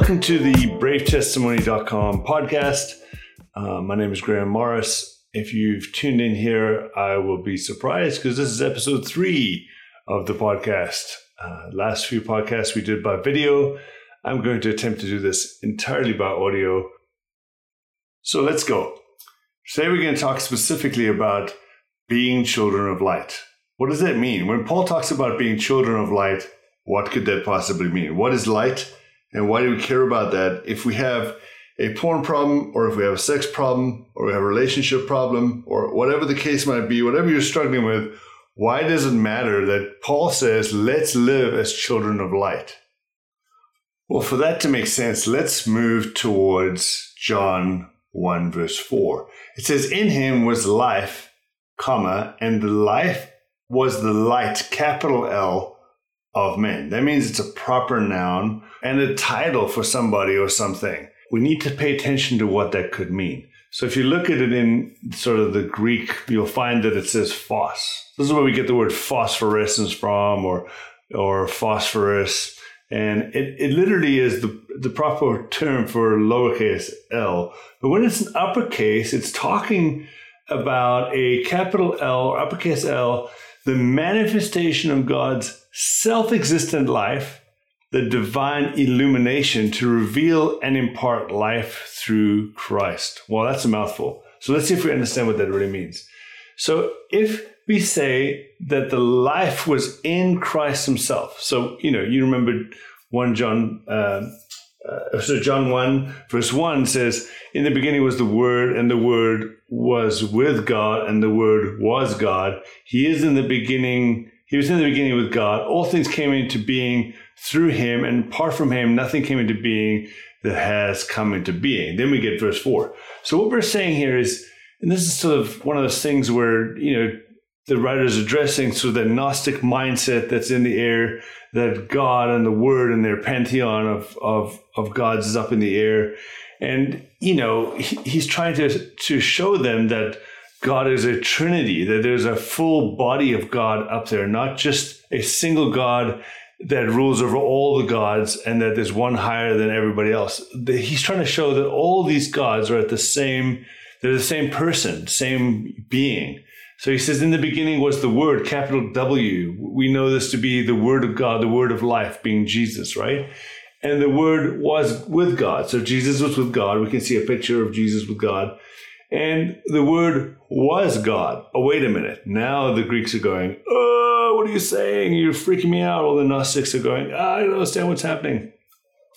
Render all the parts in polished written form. Welcome to the BraveTestimony.com podcast. My name is Graham Morris. If you've tuned in here, I will be surprised because this is episode 3 of the podcast. Last few podcasts we did by video. I'm going to attempt to do this entirely by audio. So let's go. Today we're going to talk specifically about being children of light. What does that mean? When Paul talks about being children of light, what could that possibly mean? What is light? And why do we care about that? If we have a porn problem, or if we have a sex problem, or we have a relationship problem, or whatever the case might be, whatever you're struggling with, why does it matter that Paul says, let's live as children of light? Well, for that to make sense, let's move towards John 1 verse 4. It says, in him was life, comma, and the life was the light, capital L, of men. That means it's a proper noun and a title for somebody or something. We need to pay attention to what that could mean. So if you look at it in sort of the Greek, you'll find that it says phos. This is where we get the word phosphorescence from, or phosphorus. And it literally is the proper term for lowercase l. But when it's an uppercase, it's talking about a capital L or uppercase L, the manifestation of God's self-existent life, the divine illumination to reveal and impart life through Christ. Well, that's a mouthful. So let's see if we understand what that really means. So if we say that the life was in Christ himself, so, you remember John 1 verse 1 says, in the beginning was the Word, and the Word was with God, and the Word was God. He was in the beginning with God. All things came into being through him, and apart from him, nothing came into being that has come into being. Then we get verse 4. So what we're saying here is, and this is sort of one of those things where, the writer's addressing sort of the Gnostic mindset that's in the air, that God and the Word and their pantheon of gods is up in the air. And, he's trying to show them that God is a trinity, that there's a full body of God up there, not just a single God that rules over all the gods and that there's one higher than everybody else. He's trying to show that all these gods are they're the same person, same being. So he says, in the beginning was the Word, capital W. We know this to be the Word of God, the Word of life, being Jesus, right? And the Word was with God. So Jesus was with God. We can see a picture of Jesus with God. And the Word was God. Oh, wait a minute. Now the Greeks are going, oh, what are you saying? You're freaking me out. All the Gnostics are going, I don't understand what's happening.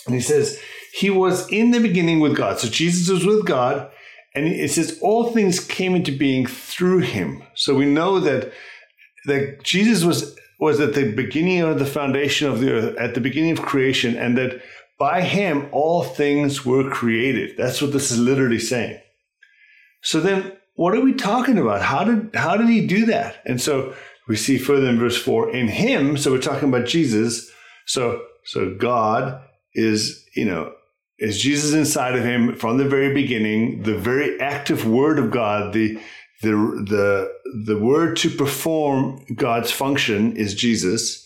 And he says, he was in the beginning with God. So Jesus was with God. And it says all things came into being through him. So we know that Jesus was at the beginning of the foundation of the earth, at the beginning of creation, and that by him all things were created. That's what this is literally saying. So then what are we talking about? How did he do that? And so we see further in verse 4, in him, so we're talking about Jesus. So God is Jesus inside of him from the very beginning, the very active Word of God, the Word to perform God's function is Jesus.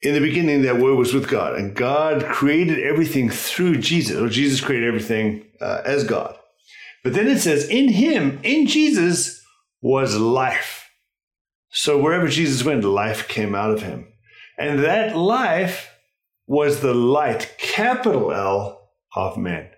In the beginning, that Word was with God, and God created everything through Jesus, or Jesus created everything as God. But then it says, in him, in Jesus, was life. So wherever Jesus went, life came out of him. And that life was the light, capital L, of men.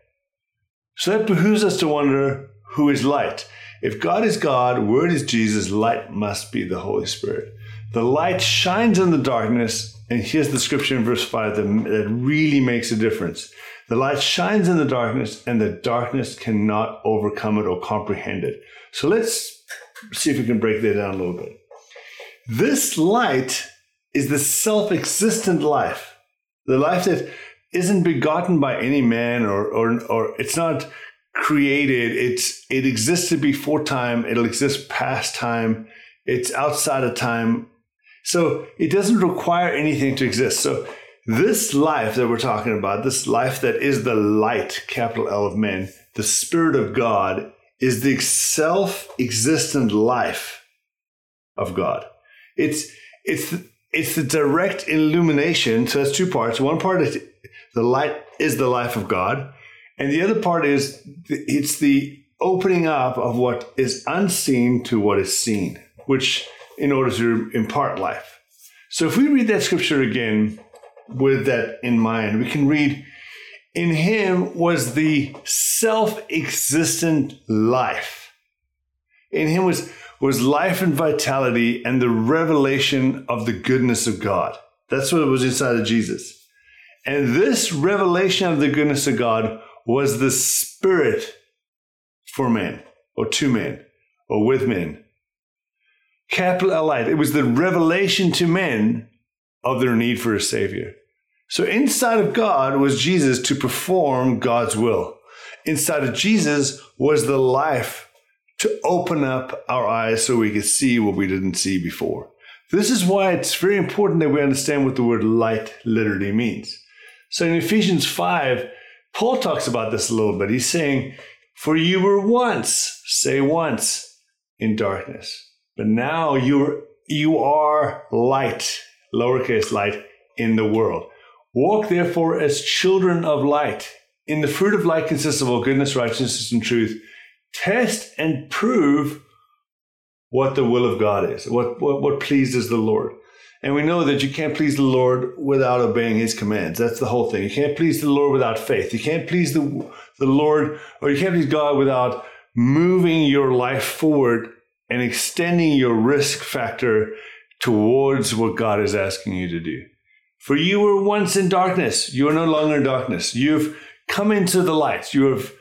So that behooves us to wonder, who is light? If God is God, Word is Jesus, light must be the Holy Spirit. The light shines in the darkness, and here's the scripture in verse 5 that really makes a difference. The light shines in the darkness, and the darkness cannot overcome it or comprehend it. So let's see if we can break that down a little bit. This light is the self-existent life, the life that isn't begotten by any man, or it's not created. It existed before time. It'll exist past time. It's outside of time. So it doesn't require anything to exist. So this life that we're talking about, this life that is the light, capital L of men, the Spirit of God, is the self-existent life of God. It's the direct illumination. So that's two parts. One part is The light is the life of God. And the other part is it's the opening up of what is unseen to what is seen, which in order to impart life. So if we read that scripture again with that in mind, we can read, in him was the self-existent life. In him was life and vitality and the revelation of the goodness of God. That's what was inside of Jesus. And this revelation of the goodness of God was the Spirit for men, or to men, or with men. Capital L-I-T. It was the revelation to men of their need for a Savior. So inside of God was Jesus to perform God's will. Inside of Jesus was the life to open up our eyes so we could see what we didn't see before. This is why it's very important that we understand what the word light literally means. So in Ephesians 5, Paul talks about this a little bit. He's saying, for you were once, say once, in darkness, but now you are light, lowercase light, in the world. Walk therefore as children of light. In the fruit of light consists of all goodness, righteousness, and truth. Test and prove what the will of God is, what pleases the Lord. And we know that you can't please the Lord without obeying his commands. That's the whole thing. You can't please the Lord without faith. You can't please the Lord, or you can't please God without moving your life forward and extending your risk factor towards what God is asking you to do. For you were once in darkness. You are no longer in darkness. You've come into the light. You've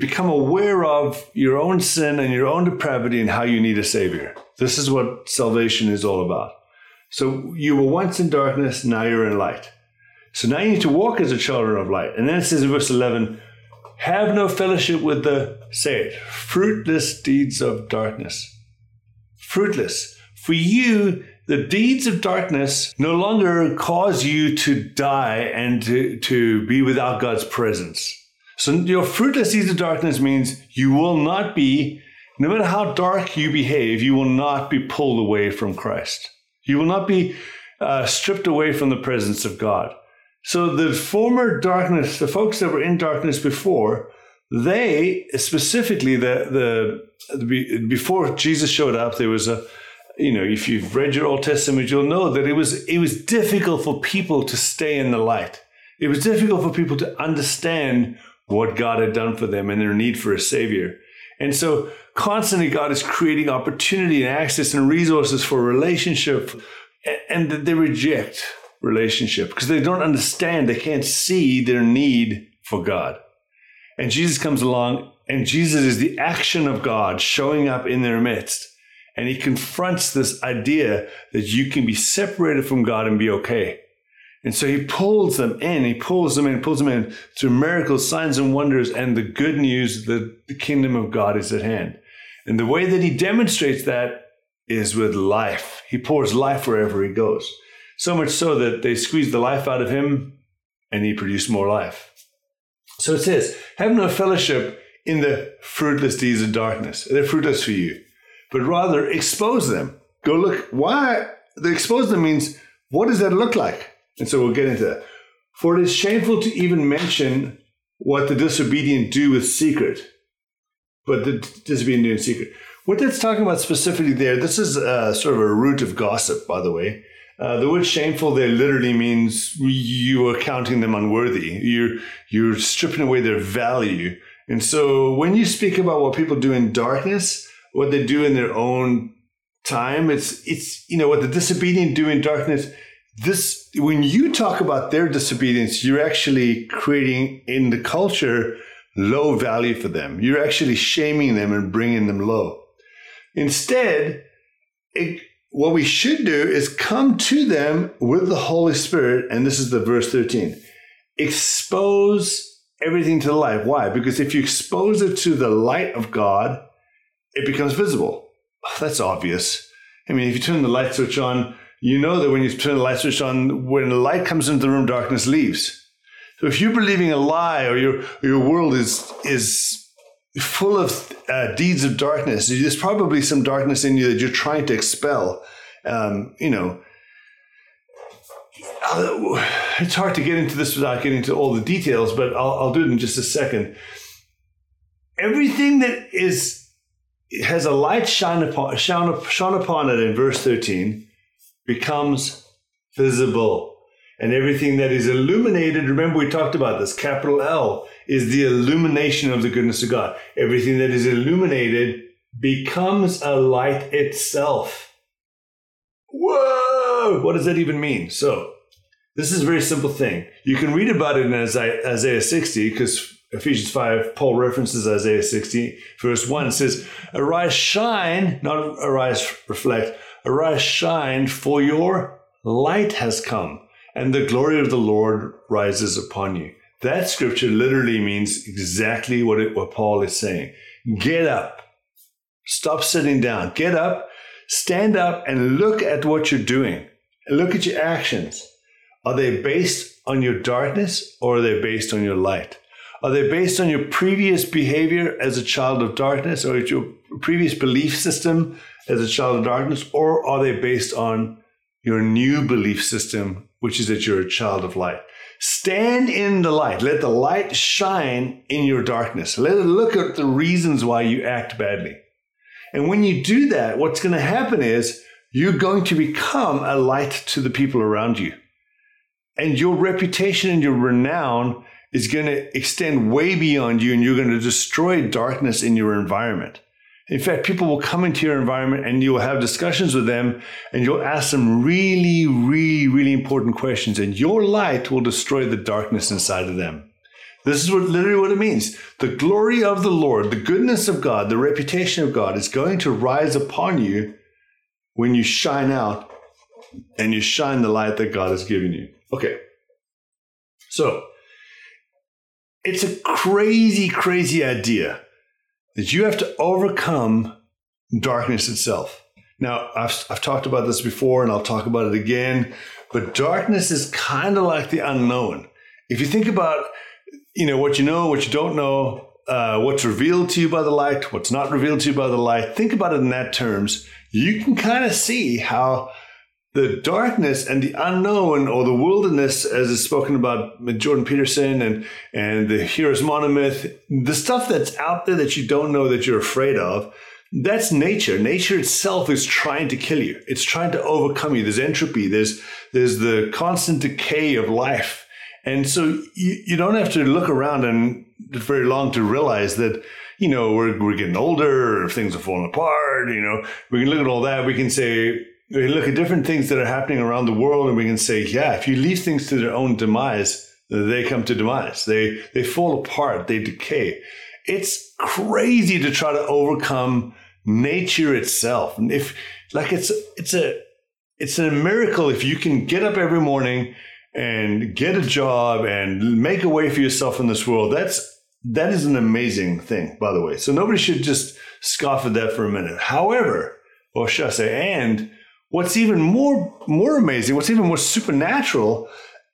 become aware of your own sin and your own depravity and how you need a Savior. This is what salvation is all about. So you were once in darkness, now you're in light. So now you need to walk as a children of light. And then it says in verse 11, have no fellowship with the, say it, fruitless deeds of darkness. Fruitless. For you, the deeds of darkness no longer cause you to die and to be without God's presence. So your fruitless deeds of darkness means you will not be, no matter how dark you behave, you will not be pulled away from Christ. You will not be stripped away from the presence of God. So the former darkness, the folks that were in darkness before, they specifically, before Jesus showed up, there was a, you know, if you've read your Old Testament, you'll know that it was difficult for people to stay in the light. It was difficult for people to understand what God had done for them and their need for a Savior. And so constantly God is creating opportunity and access and resources for relationship, and they reject relationship because they don't understand, they can't see their need for God. And Jesus comes along, and Jesus is the action of God showing up in their midst. And he confronts this idea that you can be separated from God and be okay. And so he pulls them in, through miracles, signs, and wonders, and the good news that the kingdom of God is at hand. And the way that he demonstrates that is with life. He pours life wherever he goes. So much so that they squeeze the life out of him, and he produced more life. So it says, have no fellowship in the fruitless deeds of darkness. They're fruitless for you. But rather, expose them. Go look. Why? The expose them means, what does that look like? And so we'll get into that. For it is shameful to even mention what the disobedient do with secret. But the disobedient do in secret. What that's talking about specifically there, this is sort of a root of gossip, by the way. The word shameful there literally means you are counting them unworthy. You're stripping away their value. And so when you speak about what people do in darkness, what they do in their own time, it's you know, what the disobedient do in darkness. This, when you talk about their disobedience, you're actually creating in the culture low value for them. You're actually shaming them and bringing them low. Instead, what we should do is come to them with the Holy Spirit. And this is the verse 13. Expose everything to the light. Why? Because if you expose it to the light of God, it becomes visible. Oh, that's obvious. I mean, if you turn the light switch on, you know that when you turn the light switch on, when the light comes into the room, darkness leaves. So if you're believing a lie, or your world is full of deeds of darkness, there's probably some darkness in you that you're trying to expel. It's hard to get into this without getting into all the details, but I'll do it in just a second. Everything that is, it has a light shone upon it in verse 13 becomes visible. And everything that is illuminated, remember we talked about this, capital L, is the illumination of the goodness of God. Everything that is illuminated becomes a light itself. Whoa! What does that even mean? So, this is a very simple thing. You can read about it in Isaiah 60, because Ephesians 5, Paul references Isaiah 60. Verse 1 says, arise, shine, not arise, reflect. Arise, shine, for your light has come, and the glory of the Lord rises upon you. That scripture literally means exactly what Paul is saying. Get up. Stop sitting down. Get up, stand up, and look at what you're doing. Look at your actions. Are they based on your darkness, or are they based on your light? Are they based on your previous behavior as a child of darkness, or your previous belief system as a child of darkness, or are they based on your new belief system, which is that you're a child of light? Stand in the light. Let the light shine in your darkness. Let it look at the reasons why you act badly. And when you do that, what's going to happen is you're going to become a light to the people around you. And your reputation and your renown is going to extend way beyond you, and you're going to destroy darkness in your environment. In fact, people will come into your environment and you'll have discussions with them, and you'll ask them really, really, really important questions, and your light will destroy the darkness inside of them. This is literally what it means. The glory of the Lord, the goodness of God, the reputation of God is going to rise upon you when you shine out and you shine the light that God has given you. Okay. So it's a crazy, crazy idea that you have to overcome darkness itself. Now, I've talked about this before, and I'll talk about it again, but darkness is kind of like the unknown. If you think about, what you know, what you don't know, what's revealed to you by the light, what's not revealed to you by the light, think about it in that terms. You can kind of see how the darkness and the unknown, or the wilderness, as is spoken about by Jordan Peterson and the hero's monomyth, the stuff that's out there that you don't know, that you're afraid of, that's nature. Nature itself is trying to kill you. It's trying to overcome you. There's entropy. There's the constant decay of life. And so you don't have to look around and very long to realize that, we're getting older, or things are falling apart. We can look at all that. We can say, we look at different things that are happening around the world, and we can say, yeah, if you leave things to their own demise, they come to demise. They fall apart. They decay. It's crazy to try to overcome nature itself. And it's a miracle if you can get up every morning and get a job and make a way for yourself in this world. That is an amazing thing, by the way. So nobody should just scoff at that for a minute. However, or should I say, and what's even more amazing, what's even more supernatural,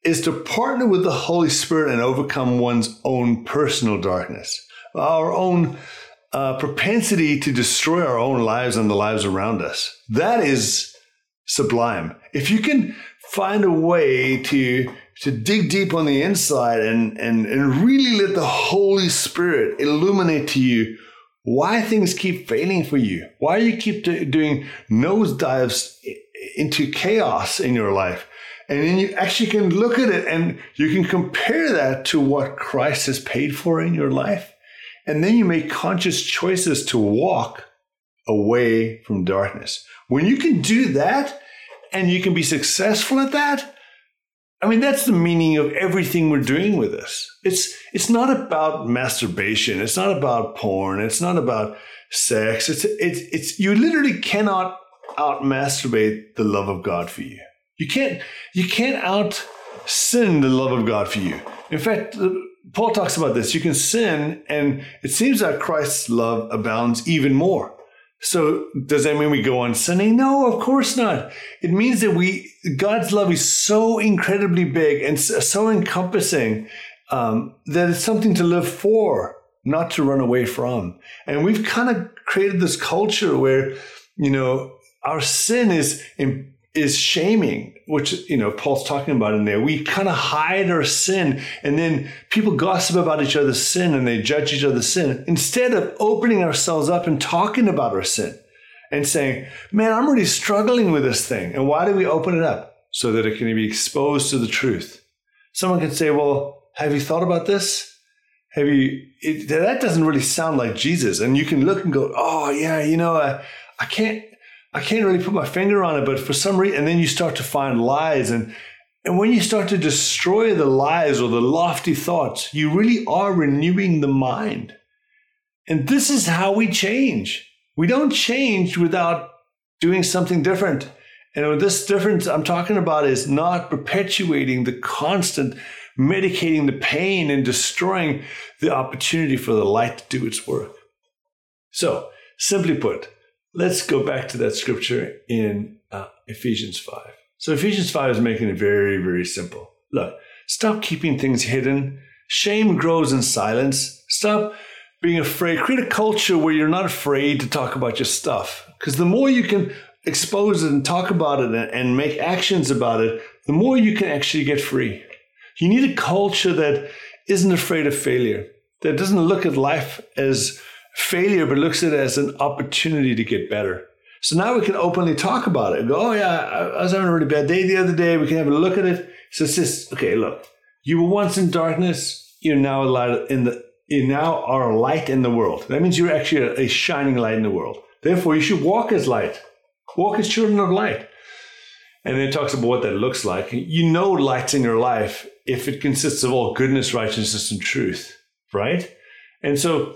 is to partner with the Holy Spirit and overcome one's own personal darkness, our own propensity to destroy our own lives and the lives around us. That is sublime. If you can find a way to dig deep on the inside and really let the Holy Spirit illuminate to you why things keep failing for you, why you keep doing nosedives into chaos in your life. And then you actually can look at it and you can compare that to what Christ has paid for in your life. And then you make conscious choices to walk away from darkness. When you can do that and you can be successful at that, that's the meaning of everything we're doing with this. It's not about masturbation. It's not about porn. It's not about sex. You literally cannot out-masturbate the love of God for you. You can't out-sin the love of God for you. In fact, Paul talks about this. You can sin, and it seems that Christ's love abounds even more. So does that mean we go on sinning? No, of course not. It means that God's love is so incredibly big and so encompassing that it's something to live for, not to run away from. And we've kind of created this culture where, our sin is is shaming, which, you know, Paul's talking about in there. We kind of hide our sin, and then people gossip about each other's sin and they judge each other's sin instead of opening ourselves up and talking about our sin and saying, man, I'm really struggling with this thing. And why do we open it up? So that it can be exposed to the truth. Someone can say, well, have you thought about this? That doesn't really sound like Jesus. And you can look and go, oh yeah, you know, I can't really put my finger on it, but for some reason, and then you start to find lies. And when you start to destroy the lies or the lofty thoughts, you really are renewing the mind. And this is how we change. We don't change without doing something different. And with this difference I'm talking about is not perpetuating the constant, medicating the pain and destroying the opportunity for the light to do its work. So, simply put, let's go back to that scripture in Ephesians 5. So Ephesians 5 is making it very, very simple. Look, stop keeping things hidden. Shame grows in silence. Stop being afraid. Create a culture where you're not afraid to talk about your stuff. Because the more you can expose it and talk about it and make actions about it, the more you can actually get free. You need a culture that isn't afraid of failure, that doesn't look at life as failure, but looks at it as an opportunity to get better. So now we can openly talk about it. Go, oh yeah, I was having a really bad day the other day. We can have a look at it. So it's just, okay, look, you were once in darkness. You now are a light in the world. That means you're actually a shining light in the world. Therefore, you should walk as light. Walk as children of light. And then it talks about what that looks like. You know light's in your life if it consists of all goodness, righteousness, and truth, right? And so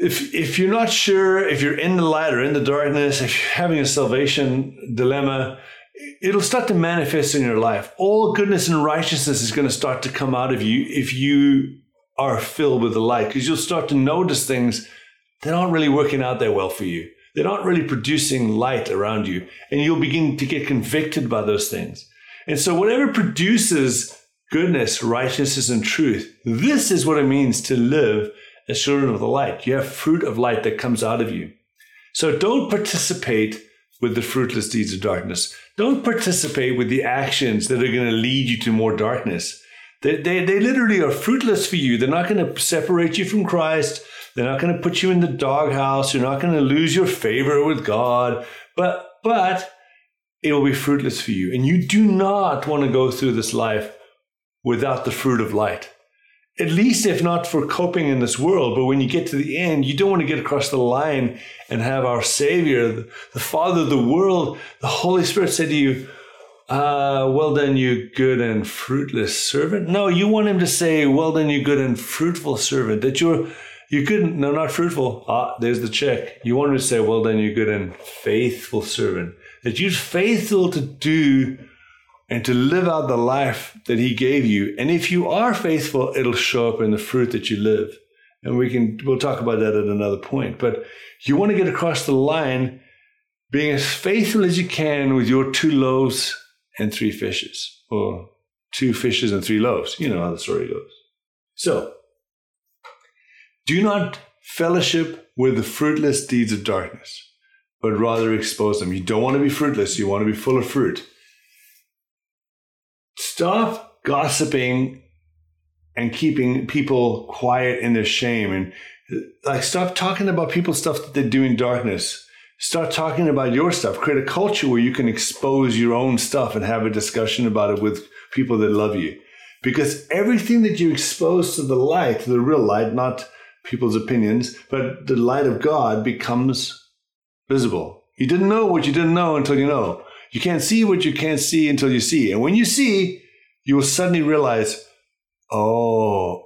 If you're not sure if you're in the light or in the darkness, if you're having a salvation dilemma, it'll start to manifest in your life. All goodness and righteousness is going to start to come out of you if you are filled with the light, because you'll start to notice things that aren't really working out that well for you. They're not really producing light around you, and you'll begin to get convicted by those things. And so whatever produces goodness, righteousness, and truth, this is what it means to live as children of the light. You have fruit of light that comes out of you. So don't participate with the fruitless deeds of darkness. Don't participate with the actions that are going to lead you to more darkness. They literally are fruitless for you. They're not going to separate you from Christ. They're not going to put you in the doghouse. You're not going to lose your favor with God. But it will be fruitless for you. And you do not want to go through this life without the fruit of light. At least if not for coping in this world, but when you get to the end, you don't want to get across the line and have our Savior, the Father of the world, the Holy Spirit say to you, well done, you good and fruitless servant. No, you want him to say, well done, you good and fruitful servant, that you're good, no, not fruitful. Ah, there's the check. You want him to say, well done, you good and faithful servant, that you're faithful to do and to live out the life that he gave you. And if you are faithful, it'll show up in the fruit that you live. And we'll talk about that at another point. But you want to get across the line being as faithful as you can with your 2 loaves and 3 fishes, or 2 fishes and 3 loaves. You know how the story goes. So do not fellowship with the fruitless deeds of darkness, but rather expose them. You don't want to be fruitless. You want to be full of fruit. Stop gossiping and keeping people quiet in their shame, and stop talking about people's stuff that they do in darkness. Start talking about your stuff. Create a culture where you can expose your own stuff and have a discussion about it with people that love you. Because everything that you expose to the light, the real light, not people's opinions, but the light of God, becomes visible. You didn't know what you didn't know until you know. You can't see what you can't see until you see. And when you see, you will suddenly realize, oh,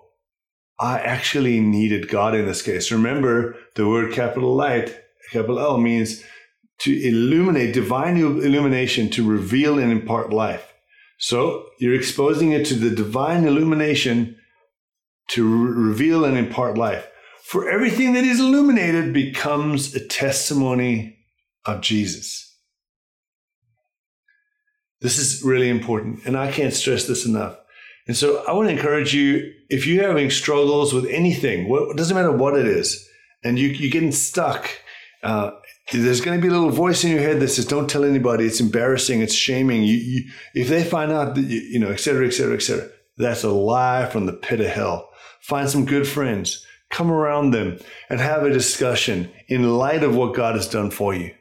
I actually needed God in this case. Remember, the word capital light, capital L, means to illuminate, divine illumination, to reveal and impart life. So you're exposing it to the divine illumination to reveal and impart life. For everything that is illuminated becomes a testimony of Jesus. This is really important, and I can't stress this enough. And so I want to encourage you, if you're having struggles with anything, it doesn't matter what it is, and you're getting stuck there's going to be a little voice in your head that says, don't tell anybody. It's embarrassing. It's shaming. You if they find out that, you know, et cetera, et cetera, et cetera. That's a lie from the pit of hell. Find some good friends. Come around them and have a discussion in light of what God has done for you.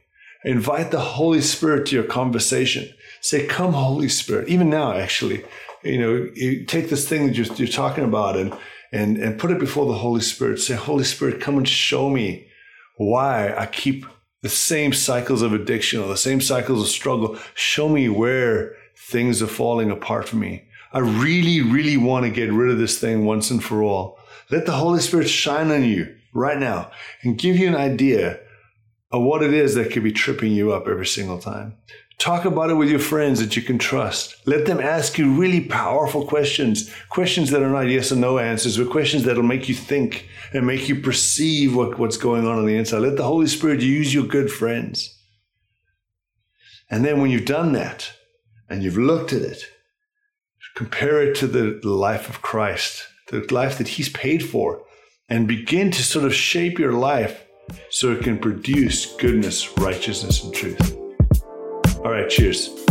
Invite the Holy Spirit to your conversation. Say, come, Holy Spirit. Even now, actually, you know, you take this thing that you're talking about and put it before the Holy Spirit. Say, Holy Spirit, come and show me why I keep the same cycles of addiction or the same cycles of struggle. Show me where things are falling apart for me. I really, really want to get rid of this thing once and for all. Let the Holy Spirit shine on you right now and give you an idea of what it is that could be tripping you up every single time. Talk about it with your friends that you can trust. Let them ask you really powerful questions, questions that are not yes or no answers, but questions that will make you think and make you perceive what's going on the inside. Let the Holy Spirit use your good friends. And then when you've done that and you've looked at it, compare it to the life of Christ, the life that He's paid for, and begin to sort of shape your life so it can produce goodness, righteousness, and truth. All right, cheers.